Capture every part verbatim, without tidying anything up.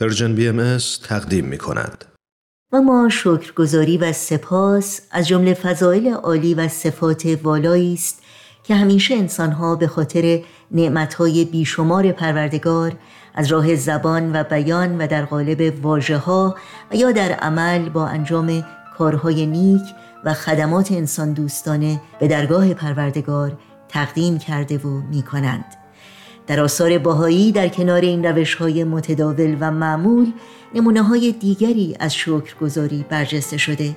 پرژن بی ام اس تقدیم می کند. و ما شکرگزاری و سپاس از جمله فضائل عالی و صفات والایی است که همیشه انسانها به خاطر نعمتهای بیشمار پروردگار از راه زبان و بیان و در قالب واژه‌ها و یا در عمل با انجام کارهای نیک و خدمات انسان دوستانه به درگاه پروردگار تقدیم کرده و می کنند. در آثار باهایی در کنار این روش‌های متداول و معمول نمونه‌های دیگری از شکرگزاری برجسته شده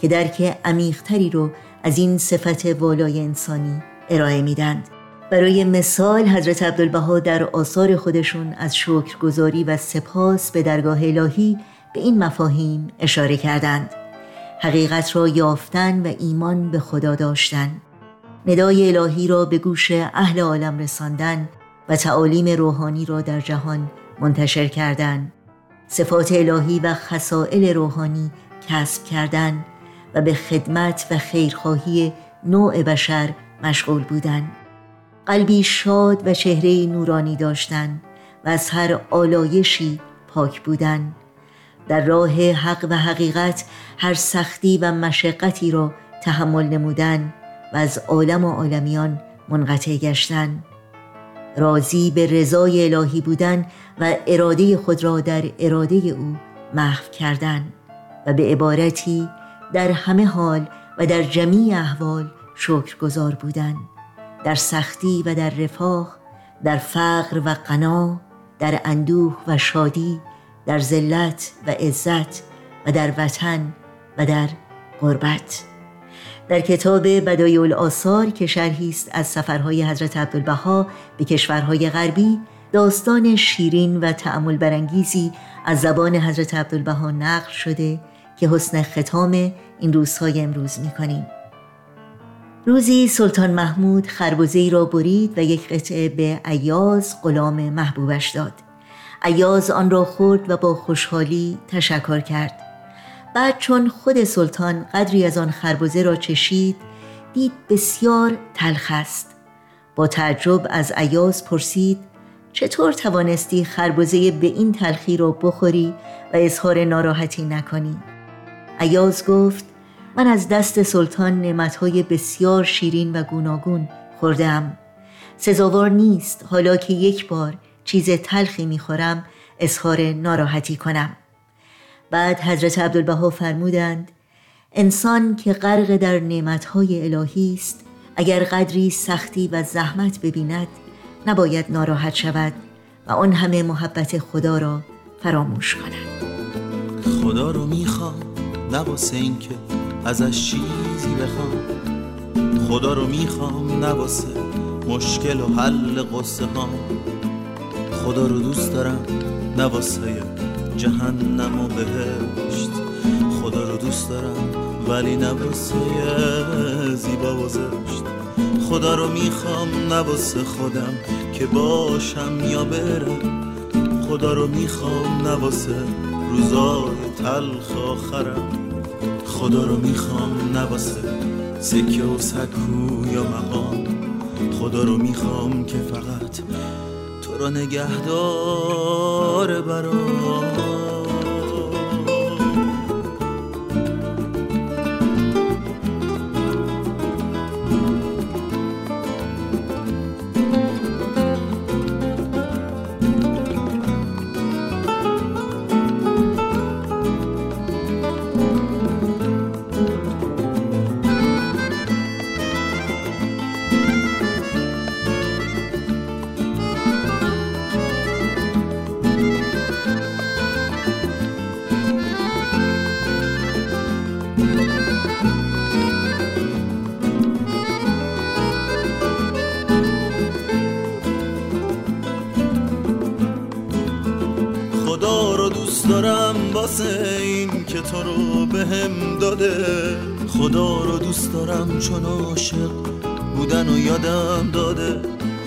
که درک عمیق‌تری رو از این صفت والای انسانی ارائه میدند. برای مثال حضرت عبدالبها در آثار خودشون از شکرگزاری و سپاس به درگاه الهی به این مفاهیم اشاره کردند: حقیقت را یافتن و ایمان به خدا داشتن، ندای الهی را به گوش اهل عالم رساندن و تعالیم روحانی را در جهان منتشر کردن، صفات الهی و خصائل روحانی کسب کردن و به خدمت و خیرخواهی نوع بشر مشغول بودن، قلبی شاد و چهره‌ای نورانی داشتن و از هر آلایشی پاک بودن، در راه حق و حقیقت هر سختی و مشقتی را تحمل نمودن و از عالم و عالمیان منقطع گشتن، راضی به رضای الهی بودن و اراده خود را در اراده او محو کردن و به عبارتی در همه حال و در جمیع احوال شکرگزار بودن، در سختی و در رفاه، در فقر و قناع، در اندوه و شادی، در ذلت و عزت و در وطن و در غربت. در کتاب بدایع الاثار که شرحی است از سفرهای حضرت عبدالبها به کشورهای غربی، داستان شیرین و تأمل برانگیزی از زبان حضرت عبدالبها نقل شده که حسن ختام این روزهای امروز می‌کنیم. روزی سلطان محمود خربزه‌ای را برید و یک قطعه به ایاز غلام محبوبش داد. ایاز آن را خورد و با خوشحالی تشکر کرد. بعد چون خود سلطان قدری از آن خربزه را چشید، دید بسیار تلخ است. با تعجب از ایاز پرسید: چطور توانستی خربزه به این تلخی را بخوری و اظهار ناراحتی نکنی؟ ایاز گفت: من از دست سلطان نعمتهای بسیار شیرین و گوناگون خوردم. سزاوار نیست حالا که یک بار چیز تلخی میخورم اظهار ناراحتی کنم. بعد حضرت عبدالبها فرمودند: انسان که غرق در نعمتهای الهی است، اگر قدری سختی و زحمت ببیند نباید ناراحت شود و آن همه محبت خدا را فراموش کند. خدا رو میخوام نه واسه این که ازش چیزی بخوام، خدا رو میخوام نه واسه مشکل و حل قصه ها، خدا رو دوست دارم نه واسه جهنم و بهشت، خدا رو دوست دارم ولی نه واسه زیبا و زشت، خدا رو میخوام نه واسه خودم که باشم یا برم، خدا رو میخوام نه واسه روزای تلخ آخرم، خدا رو میخوام نه واسه سکه و سکو یا مقام، خدا رو میخوام که فقط تو رو نگه داره برام. این که تو رو به هم داده، خدا رو دوست دارم چون عاشق بودن و یادم داده،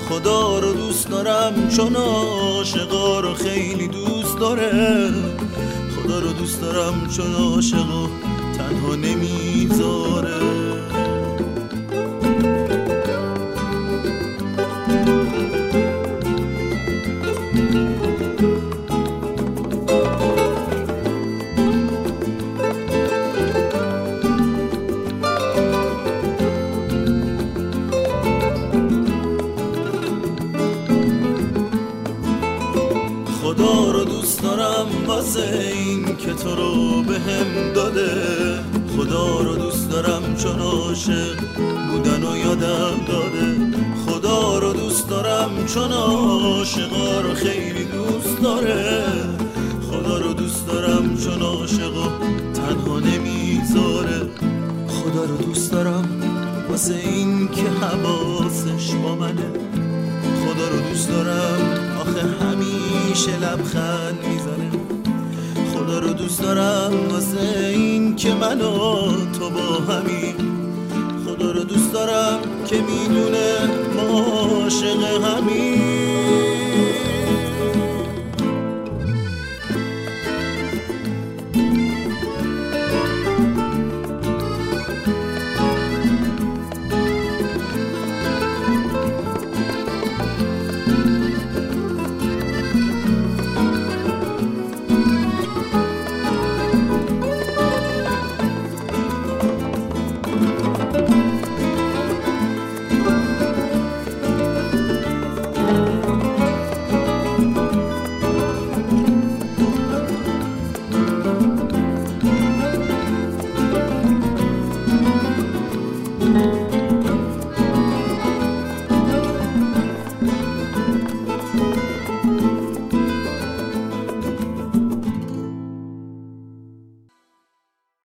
خدا رو دوست دارم چون عاشقا رو خیلی دوست داره، خدا رو دوست دارم چون عاشقو تنها نمیذاره. تو رو دوست دارم واسه این که تو رو به هم داده، خدا رو دوست دارم چون عاشق بودن و یادم داده، خدا رو دوست دارم چون عاشقا رو خیلی دوست داره، خدا رو دوست دارم چون عاشقا تنها نمیذاره، خدا رو دوست دارم واسه این که حواسش با منه، خدا رو دوست دارم آخه همیشه لبخند میزنه، خدا رو دوست دارم واسه این که من و تو با همی، خدا رو دوست دارم که میدونه ما عاشق همی.